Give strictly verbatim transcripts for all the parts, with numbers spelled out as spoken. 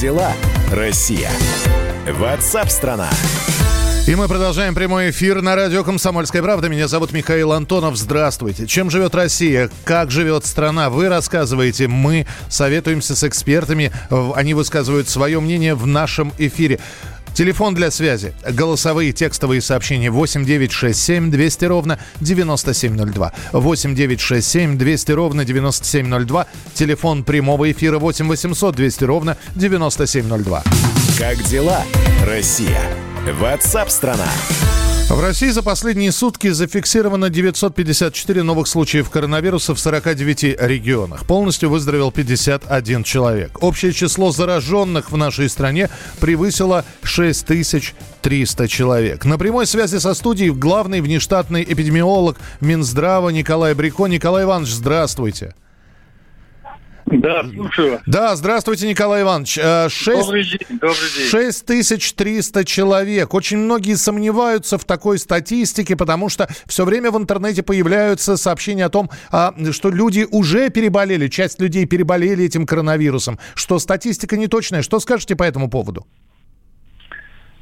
дела, Россия? WhatsApp-страна. И мы продолжаем прямой эфир на радио «Комсомольская правда». Меня зовут Михаил Антонов. Здравствуйте. Чем живет Россия? Как живет страна? Вы рассказываете, мы советуемся с экспертами. Они высказывают свое мнение в нашем эфире. Телефон для связи. Голосовые, текстовые сообщения восемь девятьсот шестьдесят семь двести ровно девяносто семь ноль два. восемь девятьсот шестьдесят семь двести ровно девяносто семь ноль два. Телефон прямого эфира восемь восемьсот двести ровно девяносто семь ноль два. Как дела, Россия? WhatsApp-страна. В России за последние сутки зафиксировано девятьсот пятьдесят четыре новых случаев коронавируса в сорока девяти регионах. Полностью выздоровел пятьдесят один человек. Общее число зараженных в нашей стране превысило шесть тысяч триста человек. На прямой связи со студией главный внештатный эпидемиолог Минздрава Николай Брико. Николай Иванович, здравствуйте. Да, слушаю. Да, здравствуйте, Николай Иванович. шесть Добрый день, добрый день. шесть тысяч триста человек. Очень многие сомневаются в такой статистике, потому что все время в интернете появляются сообщения о том, что люди уже переболели, часть людей переболели этим коронавирусом, что статистика неточная. Что скажете по этому поводу?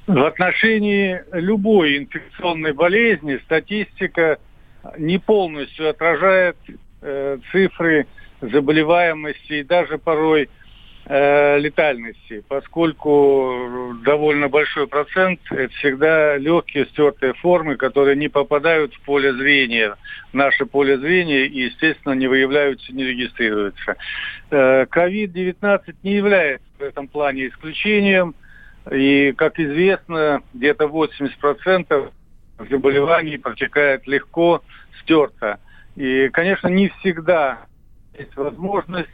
В отношении любой инфекционной болезни статистика не полностью отражает э, цифры заболеваемости и даже порой э, летальности, поскольку довольно большой процент – это всегда легкие стертые формы, которые не попадают в поле зрения, в наше поле зрения, и, естественно, не выявляются, не регистрируются. Э, ковид девятнадцать не является в этом плане исключением, и, как известно, где-то восемьдесят процентов заболеваний протекает легко, стерто. И, конечно, не всегда есть возможность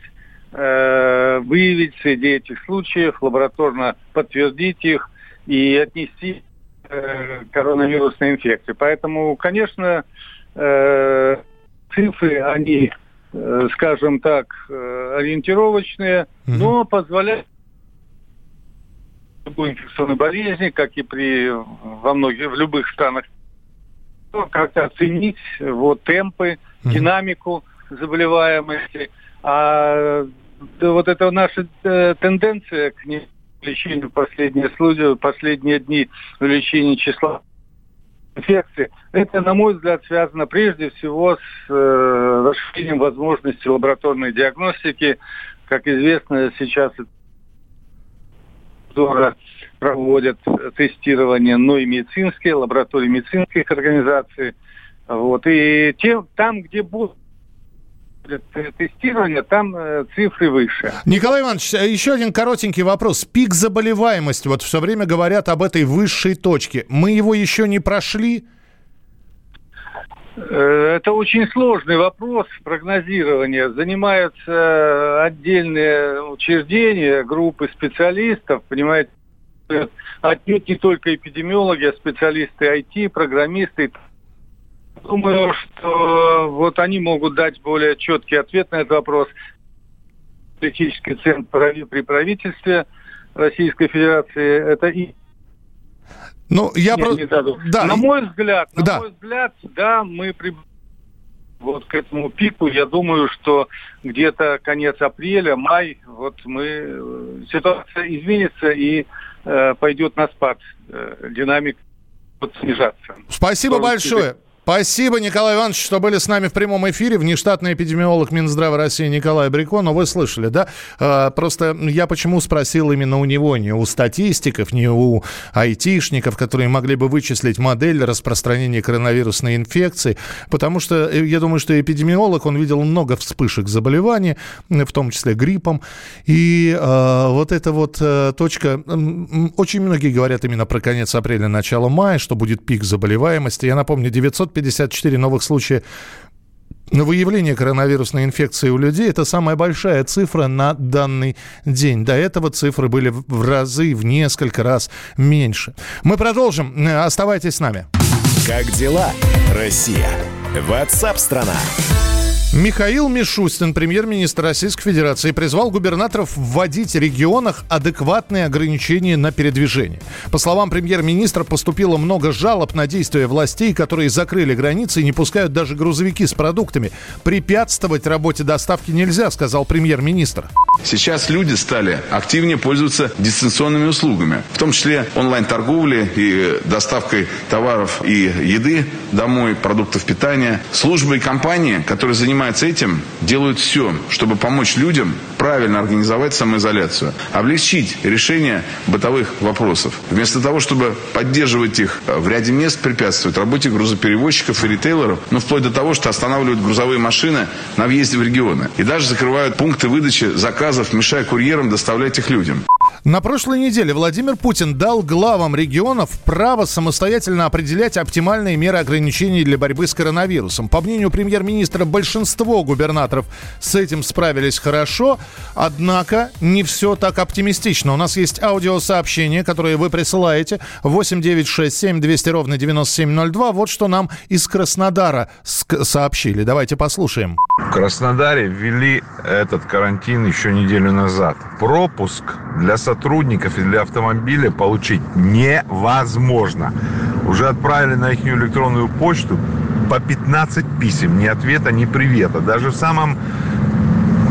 э, выявить среди этих случаев, лабораторно подтвердить их и отнести э, коронавирусной инфекции. Поэтому, конечно, э, цифры, они, э, скажем так, э, ориентировочные, mm-hmm. но позволяют любой инфекционной болезни, как и при во многих в любых странах, как-то оценить вот, темпы, mm-hmm. динамику заболеваемости, а да, вот это наша э, тенденция к увеличению последние случаи, последние дни увеличения числа инфекций, это, на мой взгляд, связано прежде всего с э, расширением возможностей лабораторной диагностики. Как известно, сейчас проводят тестирование, но и медицинские, лаборатории медицинских организаций. Вот. И те, там, где будут тестирования, там э, цифры выше. Николай Иванович, еще один коротенький вопрос. Пик заболеваемости, вот все время говорят об этой высшей точке. Мы его еще не прошли? Это очень сложный вопрос прогнозирования. Занимаются отдельные учреждения, группы специалистов, понимаете, отнюдь не только эпидемиологи, а специалисты ай ти, программисты. Думаю, что вот они могут дать более четкий ответ на этот вопрос. Политический центр при правительстве Российской Федерации это и... Ну, я Нет, просто... не дадут. Да. На мой взгляд, на да. мой взгляд, да, мы приближаемся вот к этому пику. Я думаю, что где-то конец апреля, май, вот мы... ситуация изменится и э, пойдет на спад. Э, динамика будет снижаться. Спасибо Скоро большое. Тебе... Спасибо, Николай Иванович, что были с нами в прямом эфире. Внештатный эпидемиолог Минздрава России Николай Брико. Но вы слышали, да? Просто я почему спросил именно у него, не у статистиков, не у айтишников, которые могли бы вычислить модель распространения коронавирусной инфекции. Потому что я думаю, что эпидемиолог, он видел много вспышек заболеваний, в том числе гриппом. И э, вот эта вот э, точка... Очень многие говорят именно про конец апреля, начало мая, что будет пик заболеваемости. Я напомню, девятьсот пятьдесят четыре новых случая выявления коронавирусной инфекции у людей. Это самая большая цифра на данный день. До этого цифры были в разы, в несколько раз меньше. Мы продолжим. Оставайтесь с нами. Как дела, Россия? WhatsApp-страна. Михаил Мишустин, премьер-министр Российской Федерации, призвал губернаторов вводить в регионах адекватные ограничения на передвижение. По словам премьер-министра, поступило много жалоб на действия властей, которые закрыли границы и не пускают даже грузовики с продуктами. Препятствовать работе доставки нельзя, сказал премьер-министр. Сейчас люди стали активнее пользоваться дистанционными услугами, в том числе онлайн-торговли и доставкой товаров и еды домой, продуктов питания. Службы и компании, которые занимаются этим, делают все, чтобы помочь людям правильно организовать самоизоляцию, облегчить решение бытовых вопросов. Вместо того, чтобы поддерживать их, в ряде мест препятствует работе грузоперевозчиков и ритейлеров, ну, вплоть до того, что останавливают грузовые машины на въезде в регионы и даже закрывают пункты выдачи заказов, мешая курьерам доставлять их людям. На прошлой неделе Владимир Путин дал главам регионов право самостоятельно определять оптимальные меры ограничений для борьбы с коронавирусом. По мнению премьер-министра, большинство губернаторов с этим справились хорошо, однако не все так оптимистично. У нас есть аудиосообщение, которое вы присылаете, восемь девятьсот шестьдесят семь двести ровно девяносто семь ноль два. Вот что нам из Краснодара сообщили. Давайте послушаем. В Краснодаре ввели этот карантин еще неделю назад. Пропуск для сотрудников и для автомобиля получить невозможно. Уже отправили на их электронную почту по пятнадцать писем. Ни ответа, ни привета. Даже в самом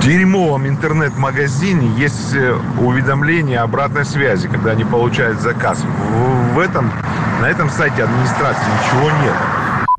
дерьмовом интернет-магазине есть уведомление о обратной связи, когда они получают заказ. В этом, на этом сайте администрации ничего нет.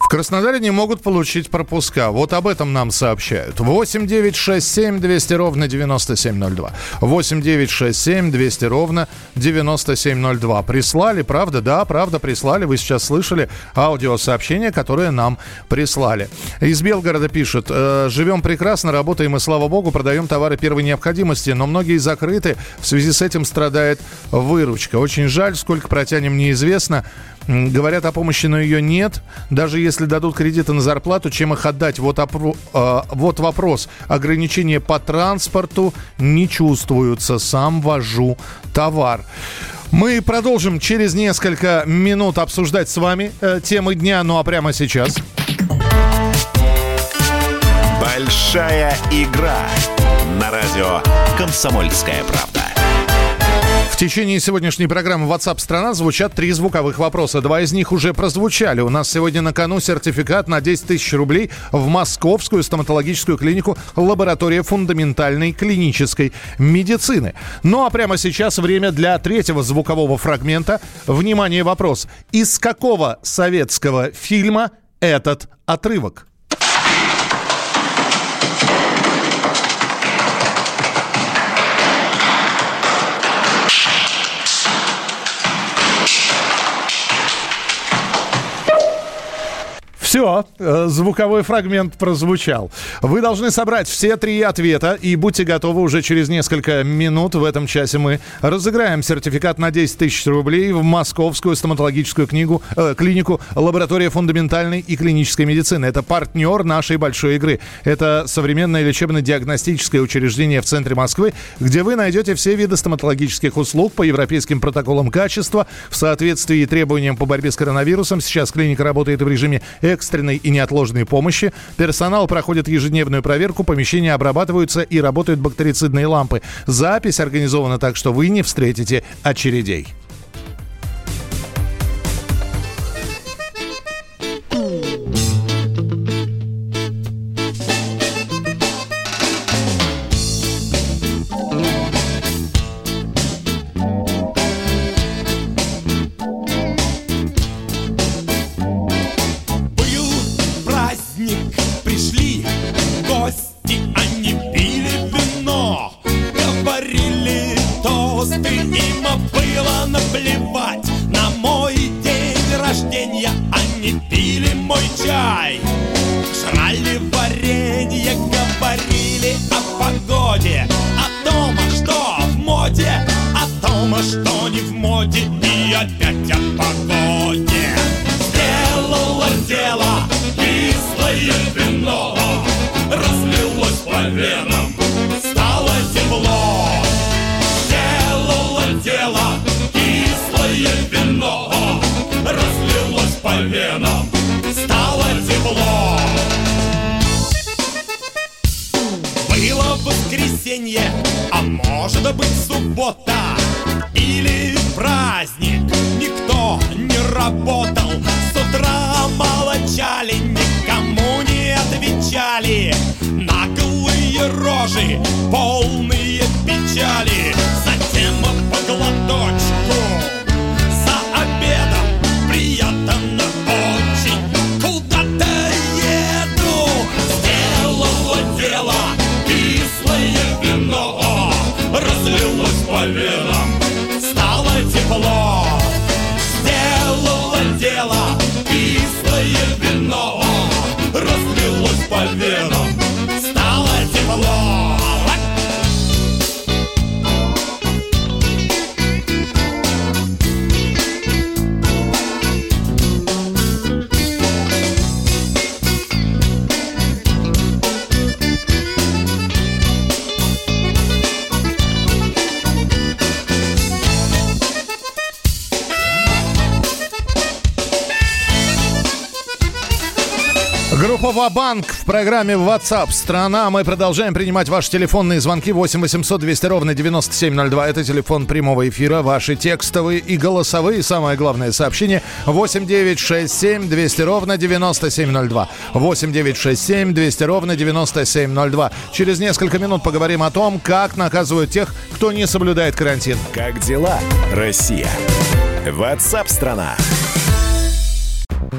В Краснодаре не могут получить пропуска. Вот об этом нам сообщают. восемь девятьсот шестьдесят семь двести ровно девяносто семь ноль два. восемь девятьсот шестьдесят семь двести ровно девяносто семь ноль два. Прислали, правда? Да, правда, прислали. Вы сейчас слышали аудиосообщение, которое нам прислали. Из Белгорода пишет. Живем прекрасно, работаем и, слава богу, продаем товары первой необходимости, но многие закрыты. В связи с этим страдает выручка. Очень жаль, сколько протянем, неизвестно. Говорят о помощи, но ее нет. Даже если Если дадут кредиты на зарплату, чем их отдать? Вот, опро... э, вот вопрос. Ограничения по транспорту не чувствуются. Сам вожу товар. Мы продолжим через несколько минут обсуждать с вами э, темы дня. Ну а прямо сейчас. Большая игра на радио «Комсомольская правда». В течение сегодняшней программы WhatsApp страна звучат три звуковых вопроса. Два из них уже прозвучали. У нас сегодня на кону сертификат на десять тысяч рублей в Московскую стоматологическую клинику «Лаборатория фундаментальной клинической медицины». Ну а прямо сейчас время для третьего звукового фрагмента. Внимание, вопрос. Из какого советского фильма этот отрывок? Все, звуковой фрагмент прозвучал. Вы должны собрать все три ответа, и будьте готовы, уже через несколько минут в этом часе мы разыграем сертификат на десять тысяч рублей в Московскую стоматологическую книгу, э, клинику «Лаборатория фундаментальной и клинической медицины». Это партнер нашей большой игры. Это современное лечебно-диагностическое учреждение в центре Москвы, где вы найдете все виды стоматологических услуг по европейским протоколам качества. В соответствии требованиям по борьбе с коронавирусом сейчас клиника работает в режиме экстренного. экстренной и неотложной помощи. Персонал проходит ежедневную проверку, помещения обрабатываются и работают бактерицидные лампы. Запись организована так, что вы не встретите очередей. Полные печали, затем по глоточку, за обедом приятно очень. Куда-то еду, сделала дело, кислое вино разлилось по венам, стало тепло. Сделала дело, кислое вино разлилось по венам, стало тепло. Группа «Ва-банк» в программе WhatsApp «Страна». Мы продолжаем принимать ваши телефонные звонки. восемь восемьсот двести ровно девяносто семь ноль два. Это телефон прямого эфира. Ваши текстовые и голосовые. Самое главное сообщение. восемь девятьсот шестьдесят семь двести ровно девяносто семь ноль два. восемь девятьсот шестьдесят семь двести ровно девяносто семь ноль два. Через несколько минут поговорим о том, как наказывают тех, кто не соблюдает карантин. Как дела, Россия? WhatsApp «Страна».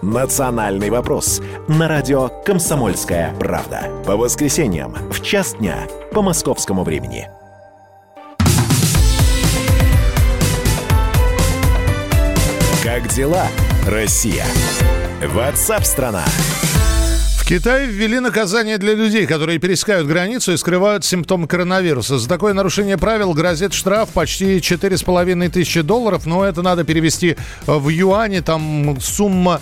«Национальный вопрос» на радио «Комсомольская правда». По воскресеньям в час дня по московскому времени. Как дела, Россия? WhatsApp-страна. Китай ввели наказание для людей, которые пересекают границу и скрывают симптомы коронавируса. За такое нарушение правил грозит штраф почти четыре с половиной тысячи долларов, но это надо перевести в юани, там сумма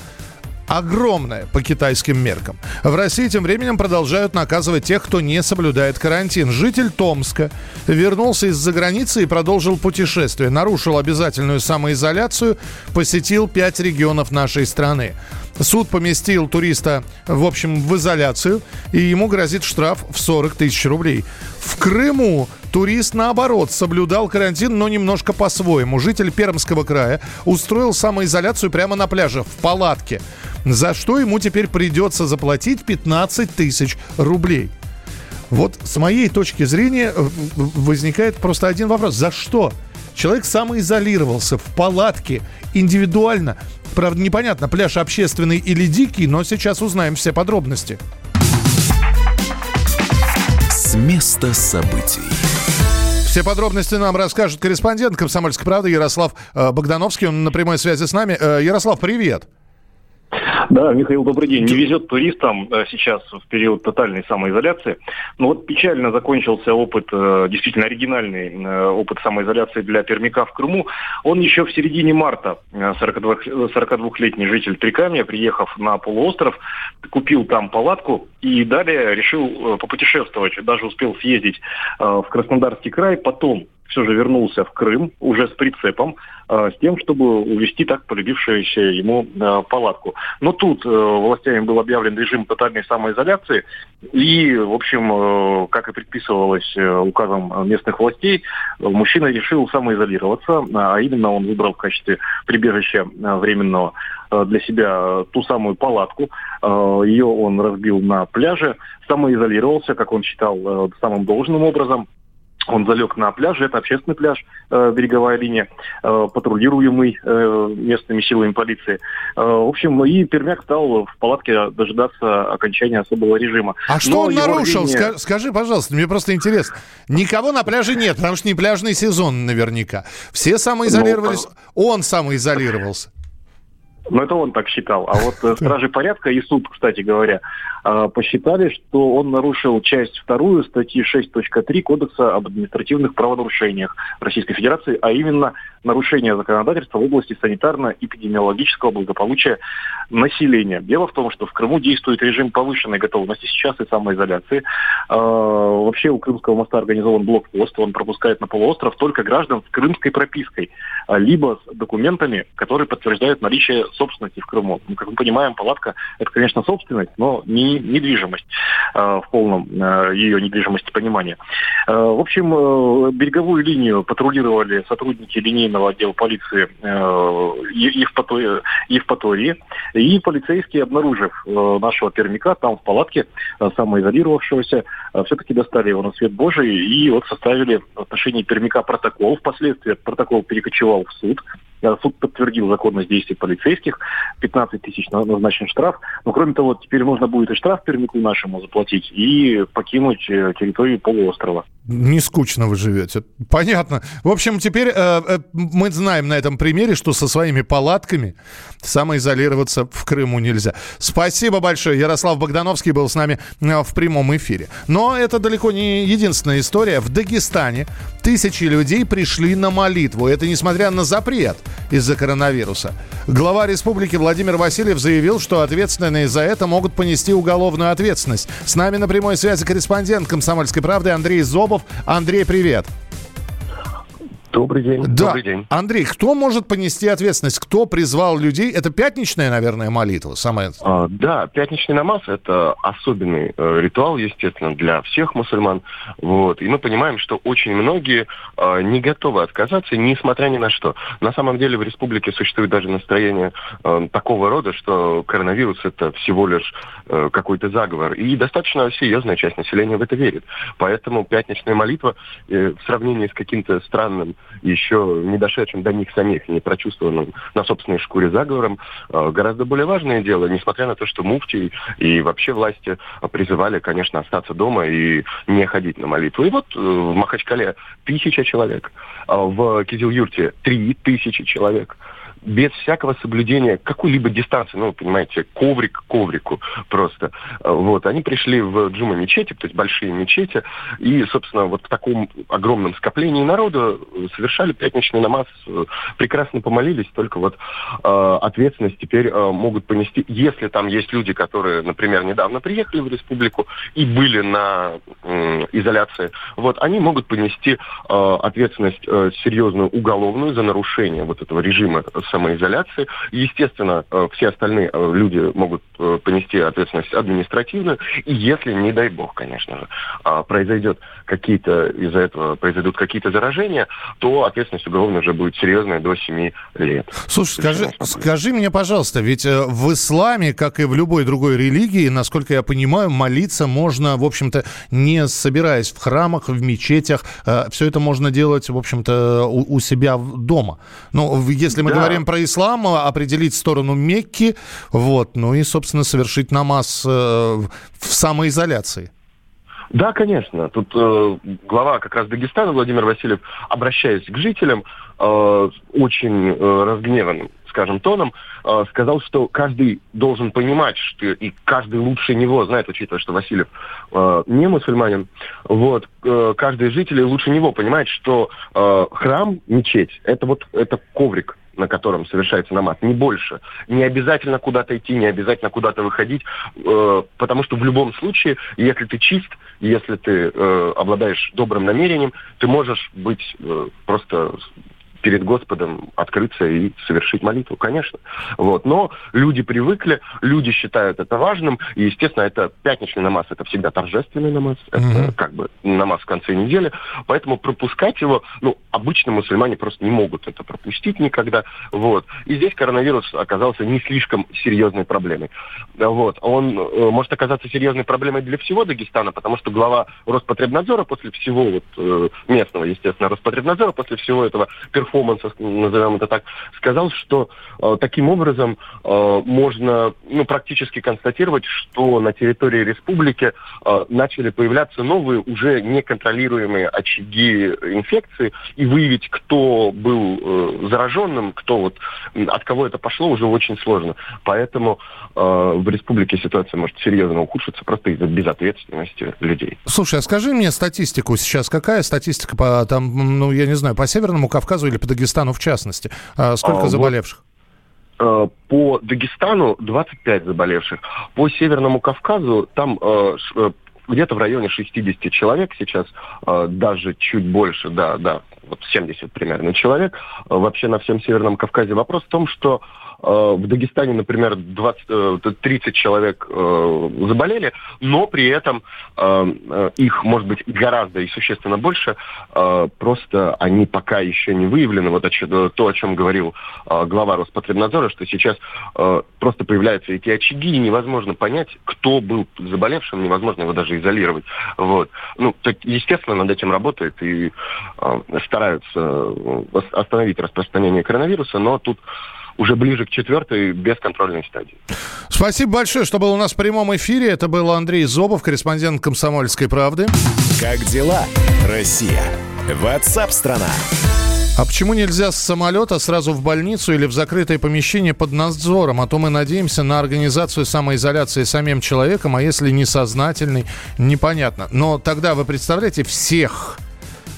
огромная по китайским меркам. В России тем временем продолжают наказывать тех, кто не соблюдает карантин. Житель Томска вернулся из-за границы и продолжил путешествие. Нарушил обязательную самоизоляцию, посетил пять регионов нашей страны. Суд поместил туриста, в общем, в изоляцию, и ему грозит штраф в сорок тысяч рублей. В Крыму турист, наоборот, соблюдал карантин, но немножко по-своему. Житель Пермского края устроил самоизоляцию прямо на пляже, в палатке, за что ему теперь придется заплатить пятнадцать тысяч рублей. Вот с моей точки зрения возникает просто один вопрос. За что? Человек самоизолировался в палатке индивидуально. Правда, непонятно, пляж общественный или дикий, но сейчас узнаем все подробности. С места событий. Все подробности нам расскажет корреспондент «Комсомольской правды» Ярослав Богдановский. Он на прямой связи с нами. Ярослав, привет. Да, Михаил, добрый день. Не везет туристам сейчас в период тотальной самоизоляции. Но вот печально закончился опыт, действительно оригинальный опыт самоизоляции для пермяка в Крыму. Он еще в середине марта, сорокадвухлетний житель Трикамья, приехав на полуостров, купил там палатку и далее решил попутешествовать. Даже успел съездить в Краснодарский край, потом все же вернулся в Крым уже с прицепом, с тем, чтобы увезти так полюбившуюся ему палатку. Но тут властями был объявлен режим тотальной самоизоляции, и, в общем, как и предписывалось указом местных властей, мужчина решил самоизолироваться, а именно он выбрал в качестве прибежища временного для себя ту самую палатку. Ее он разбил на пляже, самоизолировался, как он считал, самым должным образом. Он залег на пляже, это общественный пляж, э, береговая линия, э, патрулируемый э, местными силами полиции. Э, в общем, и пермяк стал в палатке дожидаться окончания особого режима. А что Но он нарушил? Линия... Скажи, скажи, пожалуйста, мне просто интересно. Никого на пляже нет, потому что не пляжный сезон наверняка. Все самоизолировались, Но... он самоизолировался. Ну, это он так считал. А вот стражи порядка и суд, кстати говоря, посчитали, что он нарушил часть вторую статьи шесть точка три Кодекса об административных правонарушениях Российской Федерации, а именно нарушение законодательства в области санитарно-эпидемиологического благополучия населения. Дело в том, что в Крыму действует режим повышенной готовности сейчас и самоизоляции. Вообще у Крымского моста организован блокпост, он пропускает на полуостров только граждан с крымской пропиской. либо с документами, которые подтверждают наличие собственности в Крыму. Ну, как мы понимаем, палатка – это, конечно, собственность, но не недвижимость в полном ее недвижимости понимания. В общем, береговую линию патрулировали сотрудники линейного отдела полиции Евпатории, и полицейские, обнаружив нашего пермяка там в палатке, самоизолировавшегося, все-таки достали его на свет Божий и вот составили в отношении пермяка протокол. Впоследствии протокол перекочевал в суд. Суд подтвердил законность действий полицейских, пятнадцать тысяч назначен штраф. Но кроме того, теперь нужно будет и штраф пермяку нашему заплатить и покинуть территорию полуострова. Не скучно вы живете. Понятно. В общем, теперь э, мы знаем на этом примере, что со своими палатками самоизолироваться в Крыму нельзя. Спасибо большое. Ярослав Богдановский был с нами в прямом эфире. Но это далеко не единственная история. В Дагестане тысячи людей пришли на молитву. Это несмотря на запрет из-за коронавируса. Глава республики Владимир Васильев заявил, что ответственные за это могут понести уголовную ответственность. С нами на прямой связи корреспондент «Комсомольской правды» Андрей Зобов. Андрей, привет. Добрый день. Да. Добрый день. Андрей, кто может понести ответственность? Кто призвал людей? Это пятничная, наверное, молитва самая? А, да, пятничный намаз – это особенный э, ритуал, естественно, для всех мусульман. Вот. И мы понимаем, что очень многие э, не готовы отказаться, несмотря ни на что. На самом деле в республике существует даже настроение э, такого рода, что коронавирус – это всего лишь э, какой-то заговор. И достаточно серьезная часть населения в это верит. Поэтому пятничная молитва э, в сравнении с каким-то странным, еще не дошедшим до них самих, не прочувствованным на собственной шкуре заговором, гораздо более важное дело, несмотря на то, что муфтий и вообще власти призывали, конечно, остаться дома и не ходить на молитву. И вот в Махачкале тысяча человек, в Кизилюрте три тысячи человек. Без всякого соблюдения какой-либо дистанции, ну, понимаете, коврик к коврику просто. Вот, они пришли в джума-мечети, то есть большие мечети, и, собственно, вот в таком огромном скоплении народа совершали пятничный намаз, прекрасно помолились, только вот э, ответственность теперь э, могут понести, если там есть люди, которые, например, недавно приехали в республику и были на э, изоляции, вот, они могут понести э, ответственность э, серьезную уголовную за нарушение вот этого режима самоизоляции. Естественно, все остальные люди могут понести ответственность административную, и если, не дай бог, конечно же, произойдет какие-то, из-за этого произойдут какие-то заражения, то ответственность уголовная уже будет серьезная до семи лет. Слушай, скажи, скажи мне, пожалуйста, ведь в исламе, как и в любой другой религии, насколько я понимаю, молиться можно, в общем-то, не собираясь в храмах, в мечетях, все это можно делать, в общем-то, у, у себя дома. Но если мы да. говорим про ислам, определить сторону Мекки, вот, ну и, собственно, совершить намаз э, в самоизоляции. Да, конечно. Тут э, глава как раз Дагестана Владимир Васильев, обращаясь к жителям, э, очень э, разгневанным, скажем, тоном, э, сказал, что каждый должен понимать, что и каждый лучше него знает, учитывая, что Васильев э, не мусульманин, вот, э, каждый житель лучше него понимает, что э, храм, мечеть, это вот это коврик, на котором совершается намаз, не больше. Не обязательно куда-то идти, не обязательно куда-то выходить, э, потому что в любом случае, если ты чист, если ты э, обладаешь добрым намерением, ты можешь быть э, просто перед Господом открыться и совершить молитву, конечно. Вот. Но люди привыкли, люди считают это важным, и, естественно, это пятничный намаз, это всегда торжественный намаз, mm-hmm. это как бы намаз в конце недели, поэтому пропускать его, ну, обычно мусульмане просто не могут это пропустить никогда, вот. И здесь коронавирус оказался не слишком серьезной проблемой. Вот. Он э, может оказаться серьезной проблемой для всего Дагестана, потому что глава Роспотребнадзора после всего, вот, э, местного, естественно, Роспотребнадзора, после всего этого перформанс, назовем это так, сказал, что э, таким образом э, можно, ну, практически констатировать, что на территории республики э, начали появляться новые, уже неконтролируемые очаги инфекции, и выявить, кто был э, зараженным, кто вот, от кого это пошло, уже очень сложно. Поэтому э, в республике ситуация может серьезно ухудшиться просто из-за безответственности людей. Слушай, а скажи мне статистику сейчас. Какая статистика по, там, ну, я не знаю, по Северному Кавказу или по Дагестану в частности? Сколько а, заболевших? Вот, э, по Дагестану двадцать пять заболевших. По Северному Кавказу там э, где-то в районе шестьдесят человек сейчас, даже чуть больше, да, да, вот семьдесят примерно человек. Вообще на всем Северном Кавказе вопрос в том, что в Дагестане, например, двадцать, тридцать человек заболели, но при этом их, может быть, гораздо и существенно больше, просто они пока еще не выявлены. Вот то, о чем говорил глава Роспотребнадзора, что сейчас просто появляются эти очаги, и невозможно понять, кто был заболевшим, невозможно его даже изолировать. Вот. Ну, естественно, над этим работает и стараются остановить распространение коронавируса, но тут уже ближе к четвертой бесконтрольной стадии. Спасибо большое, что был у нас в прямом эфире. Это был Андрей Зобов, корреспондент «Комсомольской правды». Как дела, Россия? WhatsApp-страна. А почему нельзя с самолета сразу в больницу или в закрытое помещение под надзором? А то мы надеемся на организацию самоизоляции самим человеком, а если несознательный, непонятно. Но тогда вы представляете всех,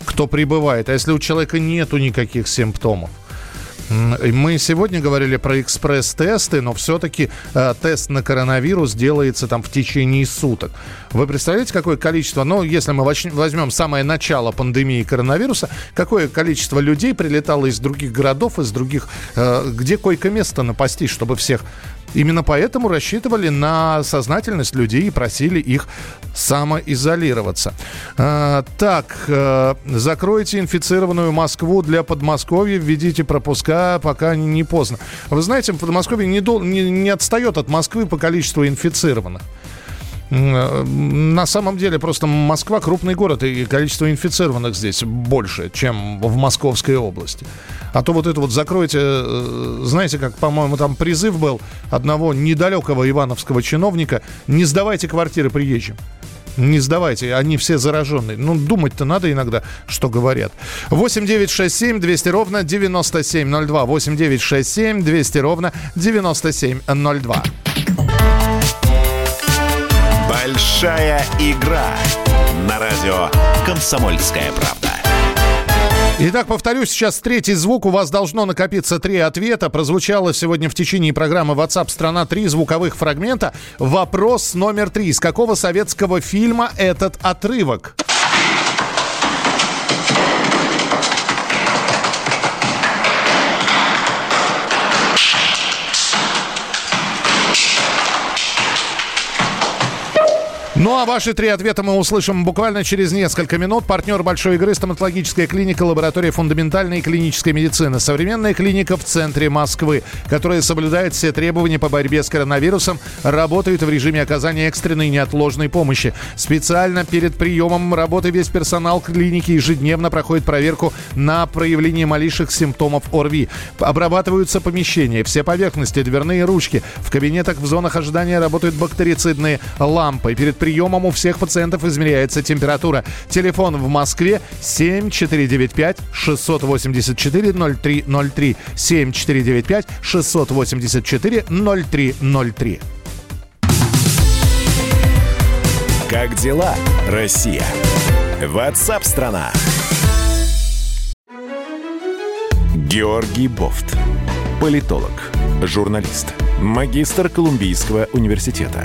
кто прибывает. А если у человека нету никаких симптомов? Мы сегодня говорили про экспресс-тесты, но все-таки э, тест на коронавирус делается там в течение суток. Вы представляете, какое количество, ну, если мы возьмем самое начало пандемии коронавируса, какое количество людей прилетало из других городов, из других, э, где койко-место напастись, чтобы всех... Именно поэтому рассчитывали на сознательность людей и просили их самоизолироваться. А, так, а, закройте инфицированную Москву для Подмосковья, введите пропуска, пока не поздно. Вы знаете, Подмосковье не, дол- не, не отстает от Москвы по количеству инфицированных. На самом деле просто Москва крупный город, и количество инфицированных здесь больше, чем в Московской области. А то вот это вот закройте, знаете, как, по-моему, там призыв был одного недалекого ивановского чиновника: не сдавайте квартиры приезжим. Не сдавайте, они все зараженные. Ну, думать-то надо иногда, что говорят. восемь девятьсот шестьдесят семь двести ровно девяносто семь ноль два восемь девятьсот шестьдесят семь двести ровно девяносто семь ноль два Большая игра на радио «Комсомольская правда». Итак, повторю, сейчас третий звук. У вас должно накопиться три ответа. Прозвучало сегодня в течение программы WhatsApp страна три звуковых фрагмента. Вопрос номер три. Из какого советского фильма этот отрывок? Ну, а ваши три ответа мы услышим буквально через несколько минут. Партнер большой игры — стоматологическая клиника, лаборатория фундаментальной и клинической медицины. Современная клиника в центре Москвы, которая соблюдает все требования по борьбе с коронавирусом, работает в режиме оказания экстренной и неотложной помощи. Специально перед приемом работы весь персонал клиники ежедневно проходит проверку на проявление малейших симптомов ОРВИ. Обрабатываются помещения, все поверхности, дверные ручки. В кабинетах в зонах ожидания работают бактерицидные лампы. Перед приемом Приемом у всех пациентов измеряется температура. Телефон в Москве семь четыре девять пять шесть восемь четыре ноль три ноль три семь четыре девять пять шесть восемь четыре ноль три ноль три Как дела, Россия? WhatsApp-страна. Георгий Бовт. Политолог, журналист, магистр Колумбийского университета,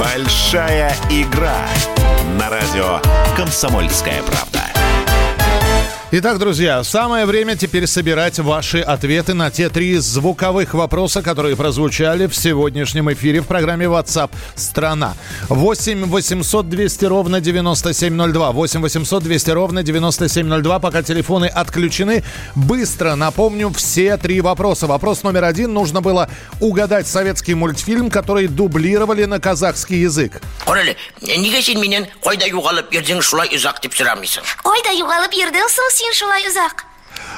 Большая игра на радио «Комсомольская правда». Итак, друзья, самое время теперь собирать ваши ответы на те три звуковых вопроса, которые прозвучали в сегодняшнем эфире в программе WhatsApp страна. восемь восемьсот двести ровно девяносто семь ноль два восемь восемьсот двести ровно девяносто семь ноль два Пока телефоны отключены, быстро напомню все три вопроса. Вопрос номер один. Нужно было угадать советский мультфильм, который дублировали на казахский язык. Короле, неге сен менен койда югалып ердең шулай узак деп сұрамайсың? Койда югалып ердең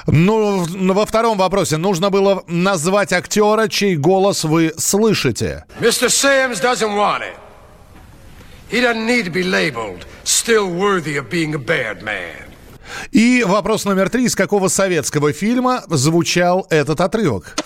Ну, во втором вопросе нужно было назвать актера, чей голос вы слышите. Мистер Сэмс doesn't want it. He doesn't need to be labeled, still worthy of being a bad man. И вопрос номер три. Из какого советского фильма звучал этот отрывок?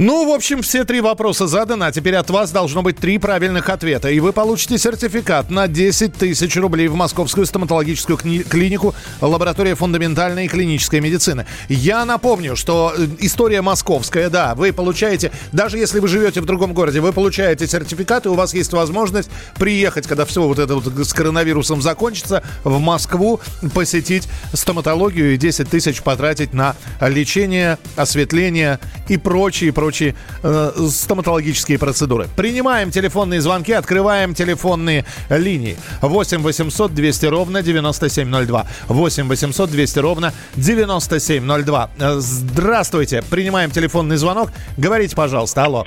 Ну, в общем, все три вопроса заданы, а теперь от вас должно быть три правильных ответа. И вы получите сертификат на десять тысяч рублей в Московскую стоматологическую кни- клинику «Лаборатория фундаментальной и клинической медицины». Я напомню, что история московская, да, вы получаете, даже если вы живете в другом городе, вы получаете сертификат, и у вас есть возможность приехать, когда все вот это вот с коронавирусом закончится, в Москву посетить стоматологию и десять тысяч потратить на лечение, осветление и прочие, прочие. Стоматологические процедуры. Принимаем телефонные звонки, открываем телефонные линии. восемь восемьсот двести ровно девяносто семь ноль два. восемь восемьсот двести ровно девяносто семь ноль два. Здравствуйте. Принимаем телефонный звонок. Говорите, пожалуйста. Алло.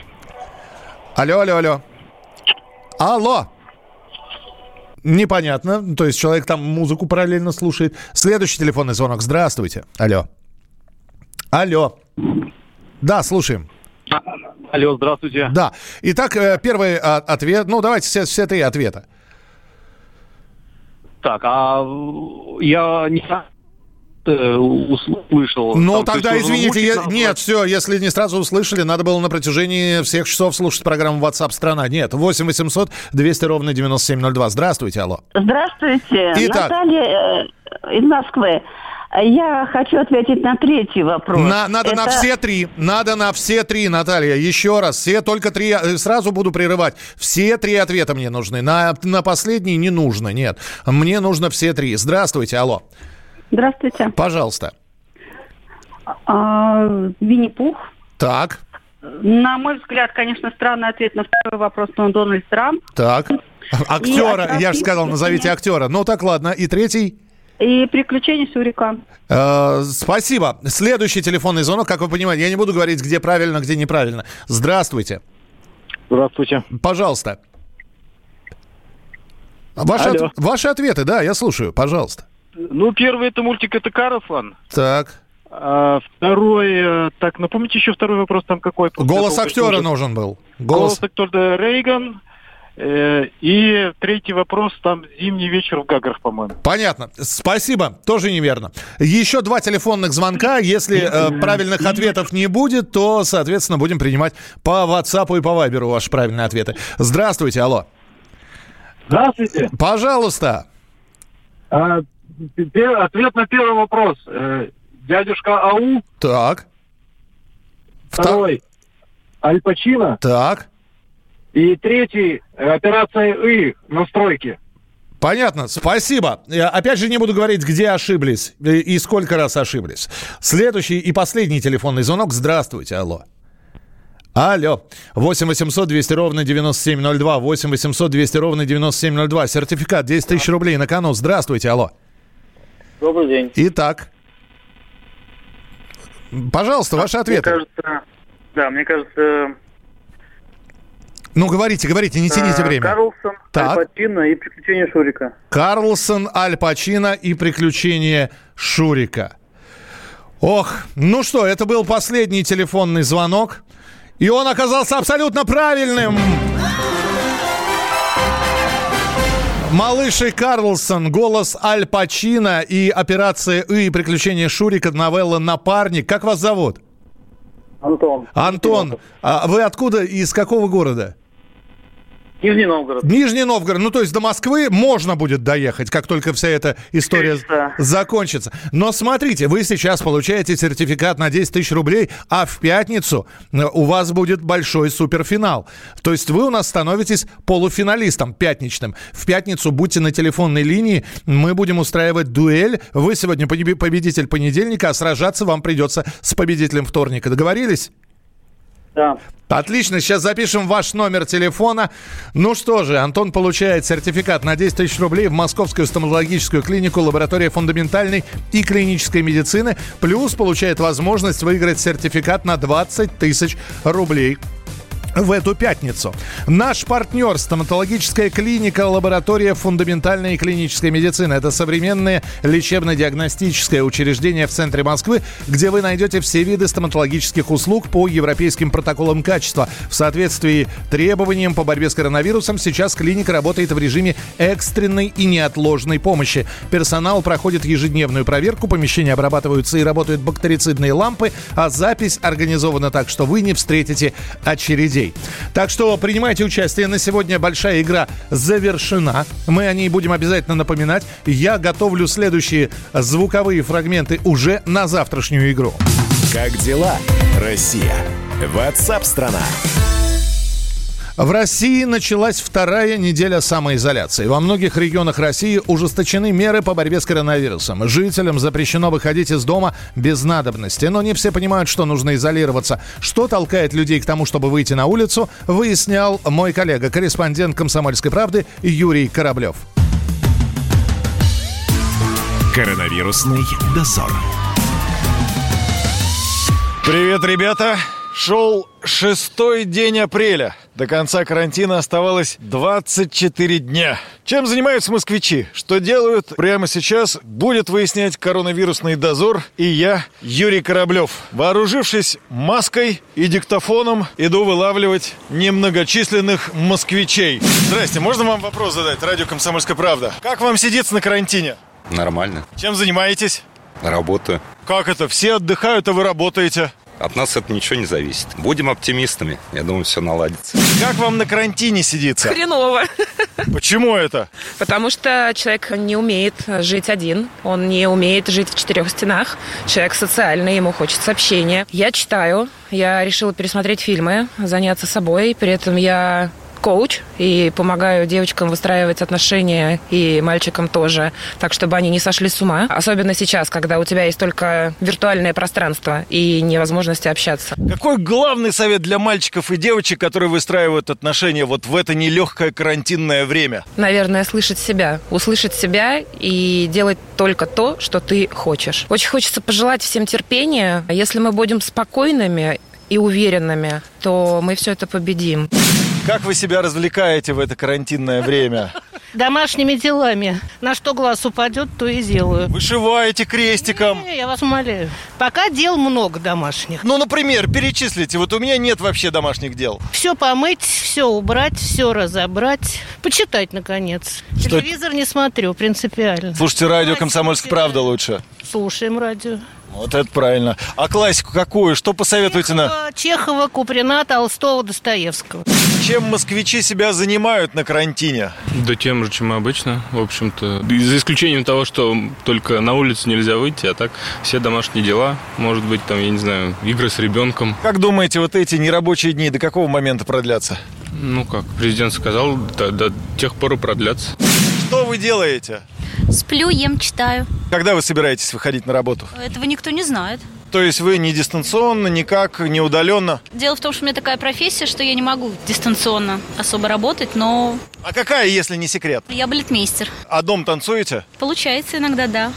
Алло, алло, алло. Алло. Непонятно. То есть человек там музыку параллельно слушает. Следующий телефонный звонок. Здравствуйте. Алло. Алло. Да, слушаем. Алло, здравствуйте. Да. Итак, первый ответ. Ну, давайте все, все три ответа. Так, а я не услышал. Ну, там, тогда, то, извините, я... нет, все, если не сразу услышали, надо было на протяжении всех часов слушать программу WhatsApp «Страна». Нет, восемь восемьсот двести ровно девяносто семь ноль два. Здравствуйте, алло. Здравствуйте. Итак. Наталья из Москвы. Я хочу ответить на третий вопрос. На, надо Это... на все три. Надо на все три, Наталья. Еще раз. Все только три. Сразу буду прерывать. Все три ответа мне нужны. На, на последний не нужно, нет. Мне нужно все три. Здравствуйте, алло. Здравствуйте. Пожалуйста. А, Винни-Пух. Так. На мой взгляд, конечно, странный ответ на второй вопрос, но он Дональд Трамп. Так. Актера. Я же сказал, назовите актера. Ну так, ладно. И третий... И приключения Сюрика. Э, спасибо. Следующий телефонный звонок, как вы понимаете, я не буду говорить, где правильно, где неправильно. Здравствуйте. Здравствуйте. Пожалуйста. Ваши, от... Ваши ответы, да, я слушаю, пожалуйста. Ну, первый это мультик, это Карлсон. Так. А, второй, так, напомните еще второй вопрос там какой. Голос того, актера что-то... нужен был. Голос, Голос актера Рейган. И третий вопрос, там «Зимний вечер в Гаграх», по-моему. Понятно. Спасибо. Тоже неверно. Еще два телефонных звонка. Если э, правильных ответов не будет, то, соответственно, будем принимать по WhatsApp и по Viber ваши правильные ответы. Здравствуйте, алло. Здравствуйте. Пожалуйста. А, ответ на первый вопрос. Дядюшка Ау. Так. Второй. Аль Пачино. Так. И третий, операция «И» на стройке. Понятно, спасибо. Я опять же не буду говорить, где ошиблись и сколько раз ошиблись. Следующий и последний телефонный звонок. Здравствуйте, алло. Алло. восемь восемьсот двести ровно девяносто семь ноль два. восемь восемьсот двести ровно девяносто семь ноль два. Сертификат десять тысяч рублей на кону. Здравствуйте, алло. Добрый день. Итак. Пожалуйста, ваши ответы. Мне кажется, да, мне кажется... Ну, говорите, говорите, не тяните время. Карлсон, так. Аль Пачино и «Приключения Шурика». Карлсон, Аль Пачино и «Приключения Шурика». Ох, ну что, это был последний телефонный звонок. И он оказался абсолютно правильным. «Малыш и Карлсон», «Голос Аль Пачино» и «Операция И» и «Приключения Шурика», новелла «Напарник». Как вас зовут? Антон. Антон, а вы откуда, из какого города? Нижний Новгород. Нижний Новгород. Ну, то есть до Москвы можно будет доехать, как только вся эта история Конечно. закончится. Но смотрите, вы сейчас получаете сертификат на десять тысяч рублей, а в пятницу у вас будет большой суперфинал. То есть вы у нас становитесь полуфиналистом пятничным. В пятницу будьте на телефонной линии, мы будем устраивать дуэль. Вы сегодня победитель понедельника, а сражаться вам придется с победителем вторника. Договорились? Да. Отлично, сейчас запишем ваш номер телефона. Ну что же, Антон получает сертификат на десять тысяч рублей в Московскую стоматологическую клинику «Лаборатория фундаментальной и клинической медицины». Плюс получает возможность выиграть сертификат на двадцать тысяч рублей в эту пятницу. Наш партнер — стоматологическая клиника, лаборатория фундаментальной и клинической медицины. Это современное лечебно-диагностическое учреждение в центре Москвы, где вы найдете все виды стоматологических услуг по европейским протоколам качества. В соответствии с требованиям по борьбе с коронавирусом сейчас клиника работает в режиме экстренной и неотложной помощи. Персонал проходит ежедневную проверку, помещения обрабатываются и работают бактерицидные лампы, а запись организована так, что вы не встретите очередей. Так что принимайте участие. На сегодня большая игра завершена. Мы о ней будем обязательно напоминать. Я готовлю следующие звуковые фрагменты уже на завтрашнюю игру. Как дела, Россия? WhatsApp-страна. В России началась вторая неделя самоизоляции. Во многих регионах России ужесточены меры по борьбе с коронавирусом. Жителям запрещено выходить из дома без надобности. Но не все понимают, что нужно изолироваться. Что толкает людей к тому, чтобы выйти на улицу, выяснял мой коллега, корреспондент «Комсомольской правды» Юрий Кораблев. Коронавирусный дозор. Привет, ребята! Шел шестой день апреля. До конца карантина оставалось двадцать четыре дня. Чем занимаются москвичи? Что делают? Прямо сейчас будет выяснять коронавирусный дозор. И я, Юрий Кораблев, вооружившись маской и диктофоном, иду вылавливать немногочисленных москвичей. Здрасте, можно вам вопрос задать? Радио «Комсомольская правда». Как вам сидится на карантине? Нормально. Чем занимаетесь? Работаю. Как это? Все отдыхают, а вы работаете? От нас это ничего не зависит. Будем оптимистами. Я думаю, все наладится. Как вам на карантине сидится? Хреново. Почему это? Потому что человек не умеет жить один. Он не умеет жить в четырех стенах. Человек социальный, ему хочется общения. Я читаю. Я решила пересмотреть фильмы, заняться собой. При этом я коуч и помогаю девочкам выстраивать отношения и мальчикам тоже, так, чтобы они не сошли с ума. Особенно сейчас, когда у тебя есть только виртуальное пространство и невозможность общаться. Какой главный совет для мальчиков и девочек, которые выстраивают отношения вот в это нелегкое карантинное время? Наверное, слышать себя. Услышать себя и делать только то, что ты хочешь. Очень хочется пожелать всем терпения. Если мы будем спокойными и уверенными, то мы все это победим. Как вы себя развлекаете в это карантинное время? Домашними делами. На что глаз упадет, то и делаю. Вышиваете крестиком? Не, я вас умоляю. Пока дел много домашних. Ну, например, перечислите. Вот у меня нет вообще домашних дел. Все помыть, все убрать, все разобрать. Почитать, наконец. Что? Телевизор не смотрю, принципиально. Слушайте радио «Комсомольская правда» лучше. Слушаем радио. Вот это правильно. А классику какую? Что посоветуете Чехова, на... Чехова, Куприна, Толстого, Достоевского. Чем москвичи себя занимают на карантине? Да тем же, чем обычно, в общем-то. За исключением того, что только на улицу нельзя выйти, а так все домашние дела. Может быть, там, я не знаю, игры с ребенком. Как думаете, вот эти нерабочие дни до какого момента продлятся? Ну как, президент сказал, до, до тех пор и продлятся. Что вы делаете? Сплю, ем, читаю. Когда вы собираетесь выходить на работу? Этого никто не знает. То есть вы не дистанционно, никак, не удаленно? Дело в том, что у меня такая профессия, что я не могу дистанционно особо работать, но... А какая, если не секрет? Я балетмейстер. А дом танцуете? Получается иногда, да.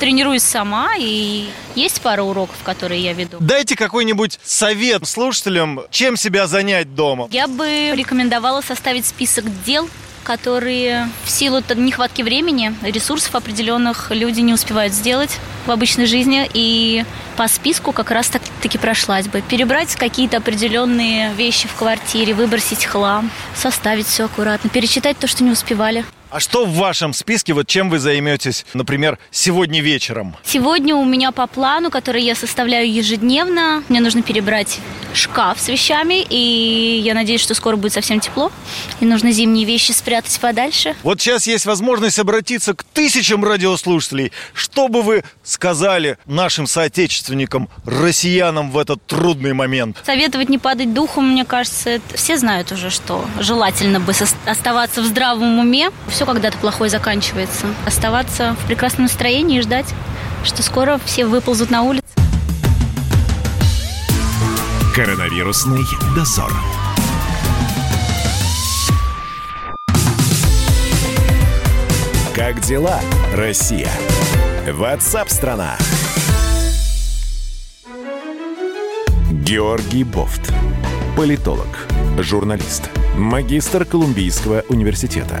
Тренируюсь сама, и есть пара уроков, которые я веду. Дайте какой-нибудь совет слушателям, чем себя занять дома. Я бы рекомендовала составить список дел, которые в силу нехватки времени, ресурсов определенных люди не успевают сделать в обычной жизни. И по списку как раз таки прошлась бы. Перебрать какие-то определенные вещи в квартире, выбросить хлам, составить все аккуратно, перечитать то, что не успевали. А что в вашем списке, вот чем вы займетесь, например, сегодня вечером? Сегодня у меня по плану, который я составляю ежедневно, мне нужно перебрать шкаф с вещами, и я надеюсь, что скоро будет совсем тепло, и нужно зимние вещи спрятать подальше. Вот сейчас есть возможность обратиться к тысячам радиослушателей. Что бы вы сказали нашим соотечественникам, россиянам в этот трудный момент? Советовать не падать духом, мне кажется, это... все знают уже, что желательно бы со... оставаться в здравом уме. Все когда-то плохое заканчивается. Оставаться в прекрасном настроении и ждать, что скоро все выползут на улицу. Коронавирусный дозор. Как дела, Россия? WhatsApp-страна. Георгий Бовт, политолог. журналист, магистр Колумбийского университета,